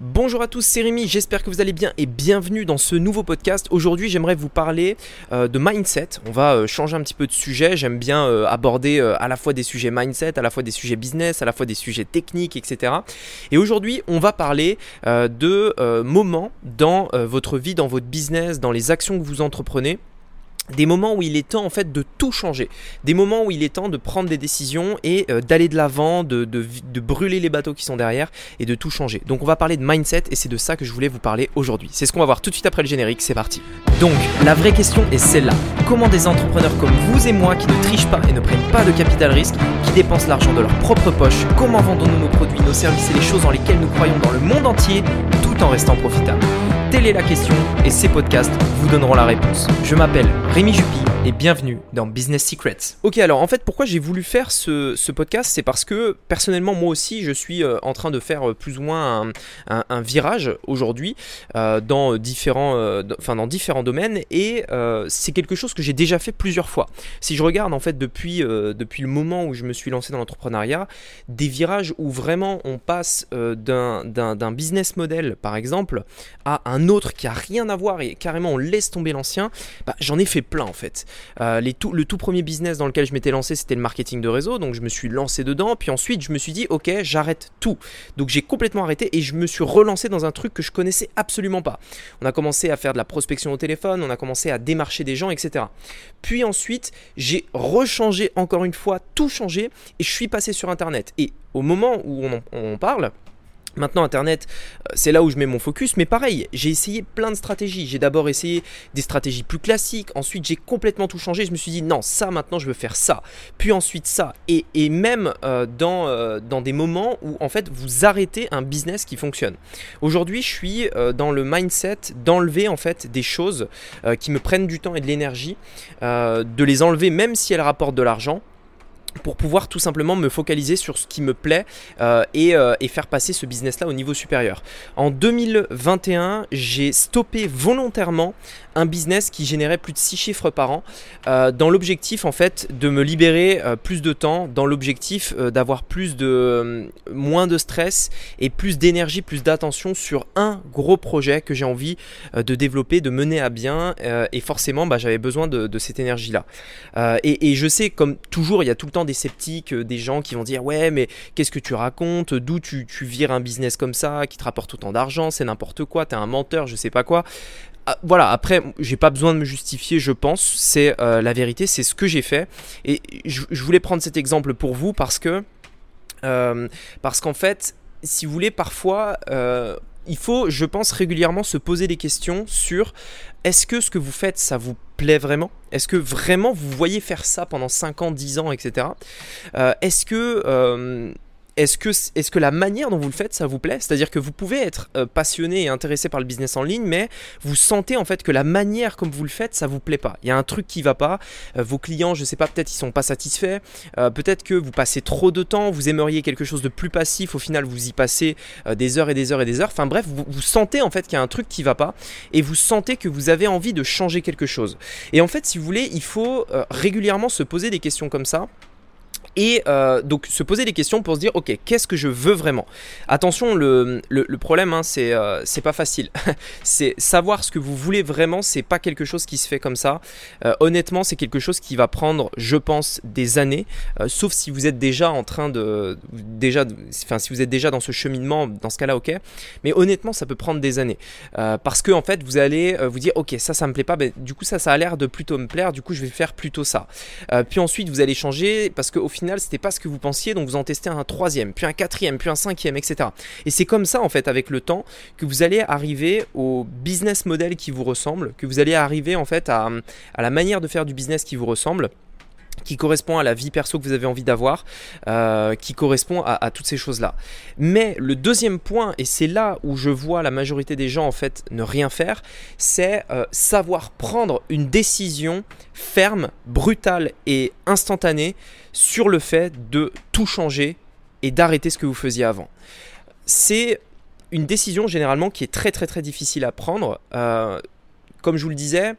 Bonjour à tous, c'est Rémi, j'espère que vous allez bien et bienvenue dans ce nouveau podcast. Aujourd'hui, j'aimerais vous parler de mindset. On va changer un petit peu de sujet. J'aime bien aborder à la fois des sujets mindset, à la fois des sujets business, à la fois des sujets techniques, etc. Et aujourd'hui, on va parler de moments dans votre vie, dans votre business, dans les actions que vous entreprenez. Des moments où il est temps en fait de tout changer, des moments où il est temps de prendre des décisions et d'aller de l'avant, de brûler les bateaux qui sont derrière et de tout changer. Donc on va parler de mindset et c'est de ça que je voulais vous parler aujourd'hui. C'est ce qu'on va voir tout de suite après le générique, c'est parti. Donc la vraie question est celle-là, comment des entrepreneurs comme vous et moi qui ne trichent pas et ne prennent pas de capital risque, qui dépensent l'argent de leur propre poche, comment vendons-nous nos produits, nos services et les choses en lesquelles nous croyons dans le monde entier tout en restant profitables ? Telle est la question et ces podcasts vous donneront la réponse. Je m'appelle Rémi Jupille et bienvenue dans Business Secrets. Ok, alors en fait pourquoi j'ai voulu faire ce podcast, c'est parce que personnellement moi aussi je suis en train de faire plus ou moins un virage aujourd'hui dans différents domaines et c'est quelque chose que j'ai déjà fait plusieurs fois. Si je regarde en fait depuis le moment où je me suis lancé dans l'entrepreneuriat, des virages où vraiment on passe d'un business model par exemple à un autre qui a rien à voir et carrément on laisse tomber l'ancien, j'en ai fait plein en fait. Le tout premier business dans lequel je m'étais lancé, c'était le marketing de réseau, donc je me suis lancé dedans, puis ensuite je me suis dit ok, j'arrête tout. Donc j'ai complètement arrêté et je me suis relancé dans un truc que je connaissais absolument pas. On a commencé à faire de la prospection au téléphone, on a commencé à démarcher des gens, etc. Puis ensuite, j'ai rechangé encore une fois, tout changé et je suis passé sur internet. Et au moment où on parle, maintenant, Internet, c'est là où je mets mon focus, mais pareil, j'ai essayé plein de stratégies. J'ai d'abord essayé des stratégies plus classiques, ensuite j'ai complètement tout changé. Je me suis dit non, ça maintenant je veux faire ça, puis ensuite ça, et même dans des moments où en fait vous arrêtez un business qui fonctionne. Aujourd'hui, je suis dans le mindset d'enlever en fait des choses qui me prennent du temps et de l'énergie, de les enlever même si elles rapportent de l'argent, pour pouvoir tout simplement me focaliser sur ce qui me plaît et faire passer ce business-là au niveau supérieur. En 2021, j'ai stoppé volontairement un business qui générait plus de 6 chiffres par an dans l'objectif en fait de me libérer plus de temps, dans l'objectif d'avoir moins de stress et plus d'énergie, plus d'attention sur un gros projet que j'ai envie de développer, de mener à bien et forcément j'avais besoin de cette énergie-là. Et je sais, comme toujours, il y a tout le temps des sceptiques, des gens qui vont dire ouais mais qu'est-ce que tu racontes, d'où tu vires un business comme ça qui te rapporte autant d'argent, c'est n'importe quoi, t'es un menteur, je sais pas quoi. Voilà, après j'ai pas besoin de me justifier, je pense, c'est la vérité, c'est ce que j'ai fait et je voulais prendre cet exemple pour vous parce qu'en fait si vous voulez parfois il faut, je pense, régulièrement se poser des questions sur est-ce que ce que vous faites, ça vous plaît vraiment ? Est-ce que vraiment vous voyez faire ça pendant 5 ans, 10 ans, etc. Est-ce que la manière dont vous le faites, ça vous plaît ? C'est-à-dire que vous pouvez être passionné et intéressé par le business en ligne, mais vous sentez en fait que la manière comme vous le faites, ça vous plaît pas. Il y a un truc qui va pas. Vos clients, je sais pas, peut-être ils sont pas satisfaits. Peut-être que vous passez trop de temps. Vous aimeriez quelque chose de plus passif. Au final, vous y passez des heures et des heures et des heures. Enfin bref, vous sentez en fait qu'il y a un truc qui va pas et vous sentez que vous avez envie de changer quelque chose. Et en fait, si vous voulez, il faut régulièrement se poser des questions comme ça. Et donc se poser des questions pour se dire ok, qu'est-ce que je veux vraiment ? Attention, le problème c'est pas facile. C'est savoir ce que vous voulez vraiment, c'est pas quelque chose qui se fait comme ça. Honnêtement, c'est quelque chose qui va prendre, je pense, des années. Sauf si vous êtes déjà si vous êtes déjà dans ce cheminement, dans ce cas-là, ok. Mais honnêtement, ça peut prendre des années parce que en fait, vous allez vous dire ok, ça me plaît pas. Ben, du coup, ça a l'air de plutôt me plaire. Du coup, je vais faire plutôt ça. Puis ensuite, vous allez changer parce qu'au final, c'était pas ce que vous pensiez, donc vous en testez un troisième, puis un quatrième, puis un cinquième, etc. Et c'est comme ça en fait avec le temps que vous allez arriver au business model qui vous ressemble, que vous allez arriver en fait à la manière de faire du business qui vous ressemble, qui correspond à la vie perso que vous avez envie d'avoir, qui correspond à toutes ces choses-là. Mais le deuxième point, et c'est là où je vois la majorité des gens en fait ne rien faire, c'est savoir prendre une décision ferme, brutale et instantanée sur le fait de tout changer et d'arrêter ce que vous faisiez avant. C'est une décision généralement qui est très très très difficile à prendre. Comme je vous le disais,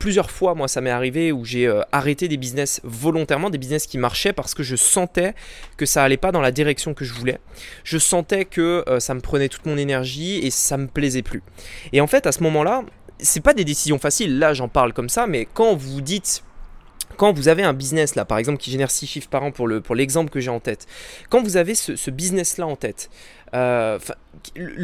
plusieurs fois, moi, ça m'est arrivé où j'ai arrêté des business volontairement, des business qui marchaient parce que je sentais que ça allait pas dans la direction que je voulais. Je sentais que ça me prenait toute mon énergie et ça me plaisait plus. Et en fait, à ce moment-là, c'est pas des décisions faciles. Là, j'en parle comme ça, mais quand vous dites... Quand vous avez un business là, par exemple, qui génère 6 chiffres par an pour l'exemple que j'ai en tête, quand vous avez ce business là en tête, le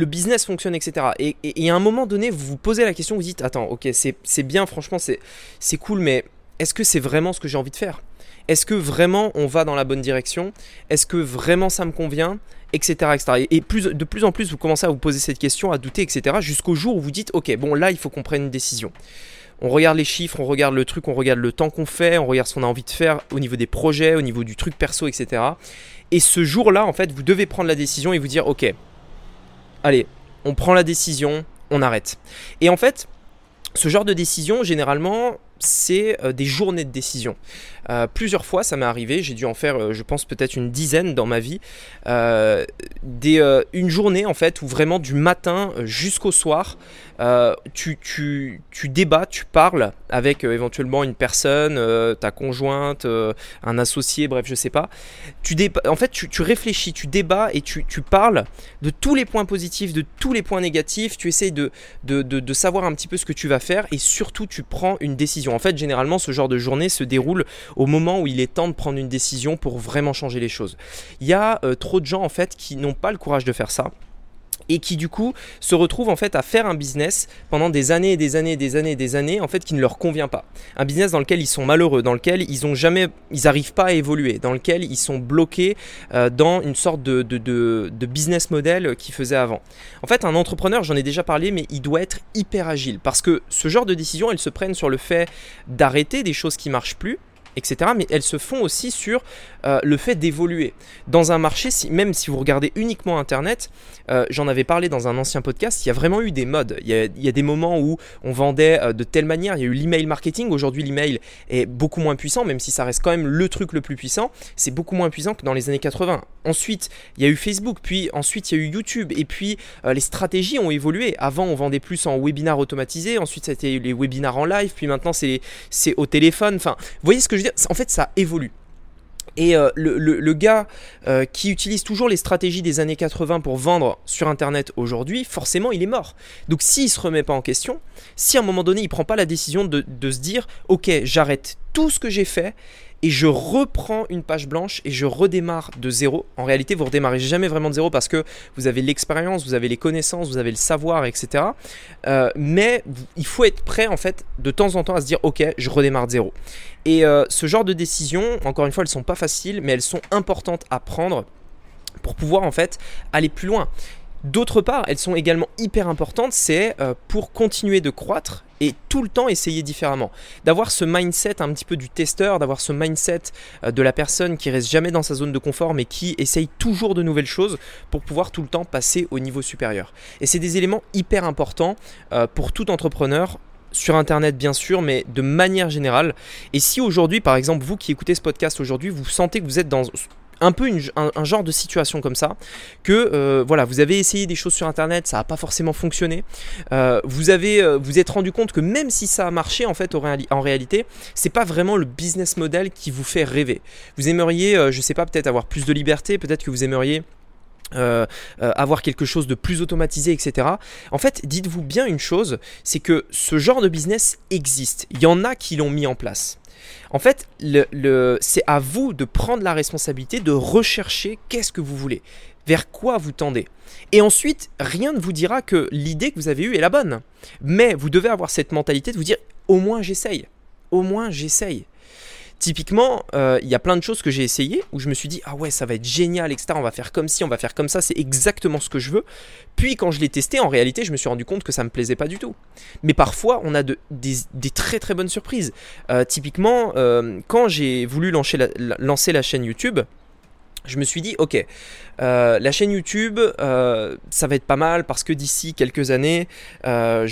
business fonctionne, etc. Et à un moment donné, vous vous posez la question, vous dites, attends, ok, c'est bien, franchement, c'est cool, mais est-ce que c'est vraiment ce que j'ai envie de faire ? Est-ce que vraiment on va dans la bonne direction ? Est-ce que vraiment ça me convient ? Etc. etc. Et de plus en plus, vous commencez à vous poser cette question, à douter, etc. jusqu'au jour où vous dites, ok, bon là, il faut qu'on prenne une décision. On regarde les chiffres, on regarde le truc, on regarde le temps qu'on fait, on regarde ce qu'on a envie de faire au niveau des projets, au niveau du truc perso, etc. Et ce jour-là, en fait, vous devez prendre la décision et vous dire « Ok, allez, on prend la décision, on arrête. » Et en fait, ce genre de décision, généralement… c'est des journées de décision. Plusieurs fois, ça m'est arrivé, j'ai dû en faire, je pense, peut-être une dizaine dans ma vie. Une journée, en fait, où vraiment du matin jusqu'au soir, tu débats, tu parles avec éventuellement une personne, ta conjointe, un associé, bref, je sais pas. En fait, tu réfléchis, tu débats et tu parles de tous les points positifs, de tous les points négatifs. Tu essaies de savoir un petit peu ce que tu vas faire et surtout, tu prends une décision. En fait, généralement, ce genre de journée se déroule au moment où il est temps de prendre une décision pour vraiment changer les choses. Il y a trop de gens en fait qui n'ont pas le courage de faire ça et qui du coup se retrouvent en fait à faire un business pendant des années et des années et des années et des années en fait qui ne leur convient pas. Un business dans lequel ils sont malheureux, dans lequel ils n'arrivent pas à évoluer, dans lequel ils sont bloqués dans une sorte de business model qu'ils faisaient avant. En fait, un entrepreneur, j'en ai déjà parlé, mais il doit être hyper agile parce que ce genre de décisions, elles se prennent sur le fait d'arrêter des choses qui ne marchent plus, etc. Mais elles se font aussi sur le fait d'évoluer. Dans un marché, même si vous regardez uniquement Internet, j'en avais parlé dans un ancien podcast, il y a vraiment eu des modes. Il y a des moments où on vendait de telle manière, il y a eu l'email marketing. Aujourd'hui, l'email est beaucoup moins puissant, même si ça reste quand même le truc le plus puissant. C'est beaucoup moins puissant que dans les années 80. Ensuite, il y a eu Facebook, puis ensuite, il y a eu YouTube. Et puis, les stratégies ont évolué. Avant, on vendait plus en webinars automatisés. Ensuite, c'était les webinars en live. Puis maintenant, c'est au téléphone. Enfin, vous voyez ce que je veux dire ? En fait, ça évolue. Et le gars qui utilise toujours les stratégies des années 80 pour vendre sur Internet aujourd'hui, forcément, il est mort. Donc, s'il ne se remet pas en question, si à un moment donné, il ne prend pas la décision de se dire « Ok, j'arrête tout ce que j'ai fait » et je reprends une page blanche et je redémarre de zéro. En réalité, vous ne redémarrez jamais vraiment de zéro parce que vous avez l'expérience, vous avez les connaissances, vous avez le savoir, etc. Mais il faut être prêt en fait de temps en temps à se dire « Ok, je redémarre de zéro ». Et ce genre de décisions, encore une fois, elles ne sont pas faciles, mais elles sont importantes à prendre pour pouvoir en fait aller plus loin. D'autre part, elles sont également hyper importantes, c'est pour continuer de croître et tout le temps essayer différemment. D'avoir ce mindset un petit peu du testeur, d'avoir ce mindset de la personne qui reste jamais dans sa zone de confort mais qui essaye toujours de nouvelles choses pour pouvoir tout le temps passer au niveau supérieur. Et c'est des éléments hyper importants pour tout entrepreneur, sur Internet bien sûr, mais de manière générale. Et si aujourd'hui, par exemple, vous qui écoutez ce podcast aujourd'hui, vous sentez que vous êtes dans... un peu un genre de situation comme ça, que voilà, vous avez essayé des choses sur Internet, ça n'a pas forcément fonctionné. Vous êtes rendu compte que même si ça a marché, en fait, en réalité, c'est pas vraiment le business model qui vous fait rêver. Vous aimeriez, je sais pas, peut-être avoir plus de liberté, peut-être que vous aimeriez avoir quelque chose de plus automatisé, etc. En fait, dites-vous bien une chose, c'est que ce genre de business existe. Il y en a qui l'ont mis en place. En fait, c'est à vous de prendre la responsabilité de rechercher qu'est-ce que vous voulez, vers quoi vous tendez. Et ensuite, rien ne vous dira que l'idée que vous avez eue est la bonne. Mais vous devez avoir cette mentalité de vous dire « au moins j'essaye, au moins j'essaye ». Typiquement, il y a plein de choses que j'ai essayées où je me suis dit « ah ouais, ça va être génial, etc. On va faire comme ci, on va faire comme ça, c'est exactement ce que je veux ». Puis quand je l'ai testé, en réalité, je me suis rendu compte que ça ne me plaisait pas du tout. Mais parfois, on a des très très bonnes surprises. Typiquement, quand j'ai voulu lancer la chaîne YouTube, je me suis dit « ok, la chaîne YouTube, ça va être pas mal parce que d'ici quelques années, mes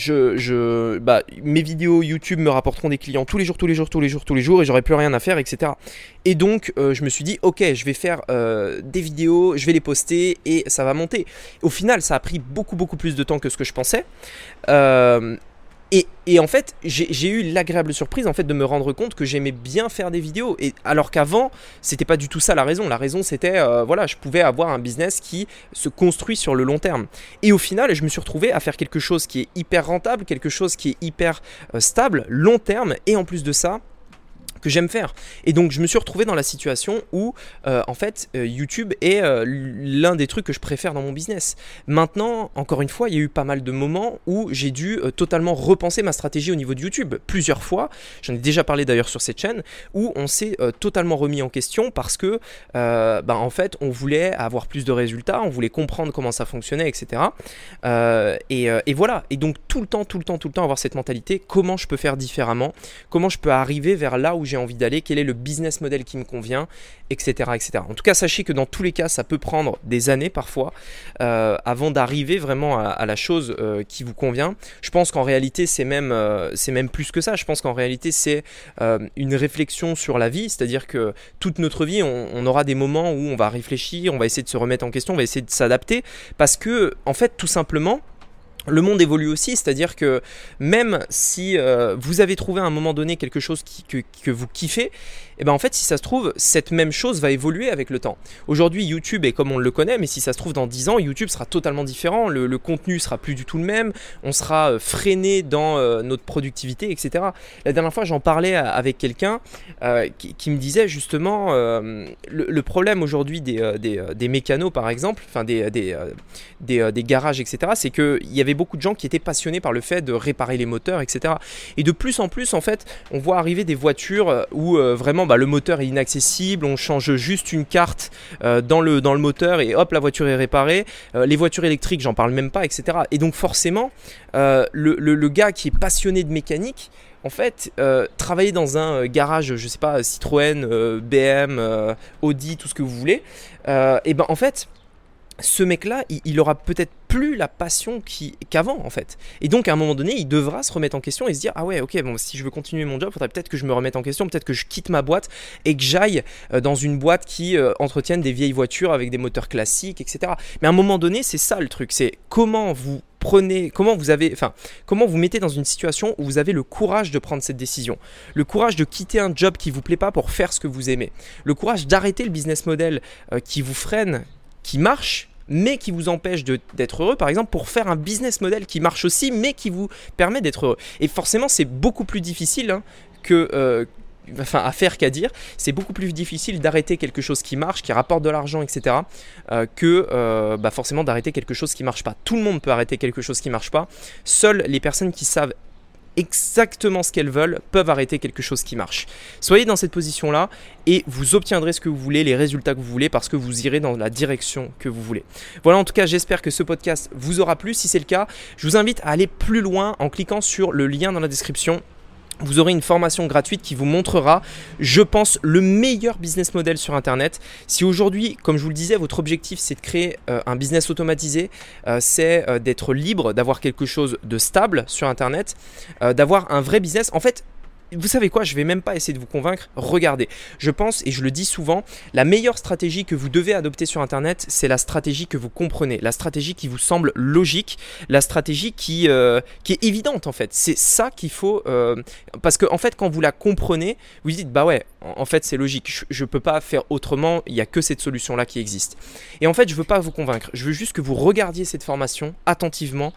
vidéos YouTube me rapporteront des clients tous les jours et j'aurai plus rien à faire, etc. » Et donc, je me suis dit « ok, je vais faire des vidéos, je vais les poster et ça va monter. » Au final, ça a pris beaucoup plus de temps que ce que je pensais. Et en fait, j'ai eu l'agréable surprise en fait, de me rendre compte que j'aimais bien faire des vidéos. Et alors qu'avant, c'était pas du tout ça la raison. La raison, c'était, voilà, je pouvais avoir un business qui se construit sur le long terme. Et au final, je me suis retrouvé à faire quelque chose qui est hyper rentable, quelque chose qui est hyper stable, long terme. Et en plus de ça, que j'aime faire. Et donc je me suis retrouvé dans la situation où en fait YouTube est l'un des trucs que je préfère dans mon business. Maintenant, encore une fois, il y a eu pas mal de moments où j'ai dû totalement repenser ma stratégie au niveau de YouTube. Plusieurs fois, j'en ai déjà parlé d'ailleurs sur cette chaîne, où on s'est totalement remis en question parce que en fait on voulait avoir plus de résultats, on voulait comprendre comment ça fonctionnait, etc. Et voilà. Et donc tout le temps avoir cette mentalité, comment je peux faire différemment, comment je peux arriver vers là où j'ai envie d'aller, quel est le business model qui me convient, etc., etc. En tout cas, sachez que dans tous les cas, ça peut prendre des années parfois avant d'arriver vraiment à la chose qui vous convient. Je pense qu'en réalité, c'est même plus que ça. Je pense qu'en réalité, c'est une réflexion sur la vie, c'est-à-dire que toute notre vie, on aura des moments où on va réfléchir, on va essayer de se remettre en question, on va essayer de s'adapter parce que, en fait, tout simplement, le monde évolue aussi, c'est-à-dire que même si vous avez trouvé à un moment donné quelque chose que vous kiffez, et ben en fait si ça se trouve, cette même chose va évoluer avec le temps. Aujourd'hui YouTube est comme on le connaît, mais si ça se trouve dans 10 ans, YouTube sera totalement différent, le contenu sera plus du tout le même, on sera freiné dans notre productivité, etc. La dernière fois j'en parlais avec quelqu'un qui me disait justement le problème aujourd'hui des mécanos par exemple, enfin des garages, etc. c'est qu'il y avait beaucoup de gens qui étaient passionnés par le fait de réparer les moteurs, etc. Et de plus en plus, en fait, on voit arriver des voitures où vraiment le moteur est inaccessible, on change juste une carte dans le moteur et hop, la voiture est réparée. Les voitures électriques, j'en parle même pas, etc. Et donc forcément, le gars qui est passionné de mécanique, en fait, travailler dans un garage, je sais pas, Citroën, BM, Audi, tout ce que vous voulez, et ben en fait, ce mec-là, il aura peut-être plus la passion qu'avant en fait. Et donc à un moment donné, il devra se remettre en question et se dire « Ah ouais, ok, bon, si je veux continuer mon job, il faudrait peut-être que je me remette en question, peut-être que je quitte ma boîte et que j'aille dans une boîte qui entretienne des vieilles voitures avec des moteurs classiques, etc. » Mais à un moment donné, c'est ça le truc, c'est comment vous prenez, comment vous mettez dans une situation où vous avez le courage de prendre cette décision, le courage de quitter un job qui vous plaît pas pour faire ce que vous aimez, le courage d'arrêter le business model qui vous freine, qui marche, mais qui vous empêche d'être heureux, par exemple, pour faire un business model qui marche aussi, mais qui vous permet d'être heureux. Et forcément, c'est beaucoup plus difficile à faire qu'à dire. C'est beaucoup plus difficile d'arrêter quelque chose qui marche, qui rapporte de l'argent, etc., forcément d'arrêter quelque chose qui marche pas. Tout le monde peut arrêter quelque chose qui marche pas. Seules les personnes qui savent exactement ce qu'elles veulent peuvent arrêter quelque chose qui marche. Soyez dans cette position-là et vous obtiendrez ce que vous voulez, les résultats que vous voulez parce que vous irez dans la direction que vous voulez. Voilà, en tout cas, j'espère que ce podcast vous aura plu. Si c'est le cas, je vous invite à aller plus loin en cliquant sur le lien dans la description. Vous aurez une formation gratuite qui vous montrera, je pense, le meilleur business model sur Internet. Si aujourd'hui, comme je vous le disais, votre objectif, c'est de créer un business automatisé, c'est d'être libre, d'avoir quelque chose de stable sur Internet, d'avoir un vrai business. En fait, vous savez quoi, je ne vais même pas essayer de vous convaincre. Regardez, je pense et je le dis souvent, la meilleure stratégie que vous devez adopter sur Internet, c'est la stratégie que vous comprenez, la stratégie qui vous semble logique, la stratégie qui est évidente en fait. C'est ça qu'il faut parce que en fait, quand vous la comprenez, vous dites bah ouais, en fait c'est logique, je ne peux pas faire autrement, il n'y a que cette solution-là qui existe. Et en fait, je ne veux pas vous convaincre, je veux juste que vous regardiez cette formation attentivement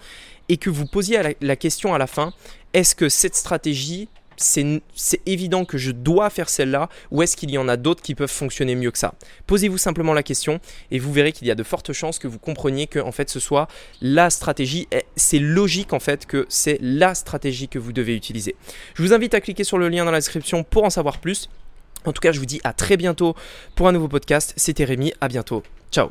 et que vous posiez la question à la fin, est-ce que cette stratégie, c'est évident que je dois faire celle-là ou est-ce qu'il y en a d'autres qui peuvent fonctionner mieux que ça? Posez-vous simplement la question et vous verrez qu'il y a de fortes chances que vous compreniez que en fait ce soit la stratégie, c'est logique en fait que c'est la stratégie que vous devez utiliser. Je vous invite à cliquer sur le lien dans la description pour en savoir plus. En tout cas, je vous dis à très bientôt pour un nouveau podcast. C'était Rémi, à bientôt. Ciao.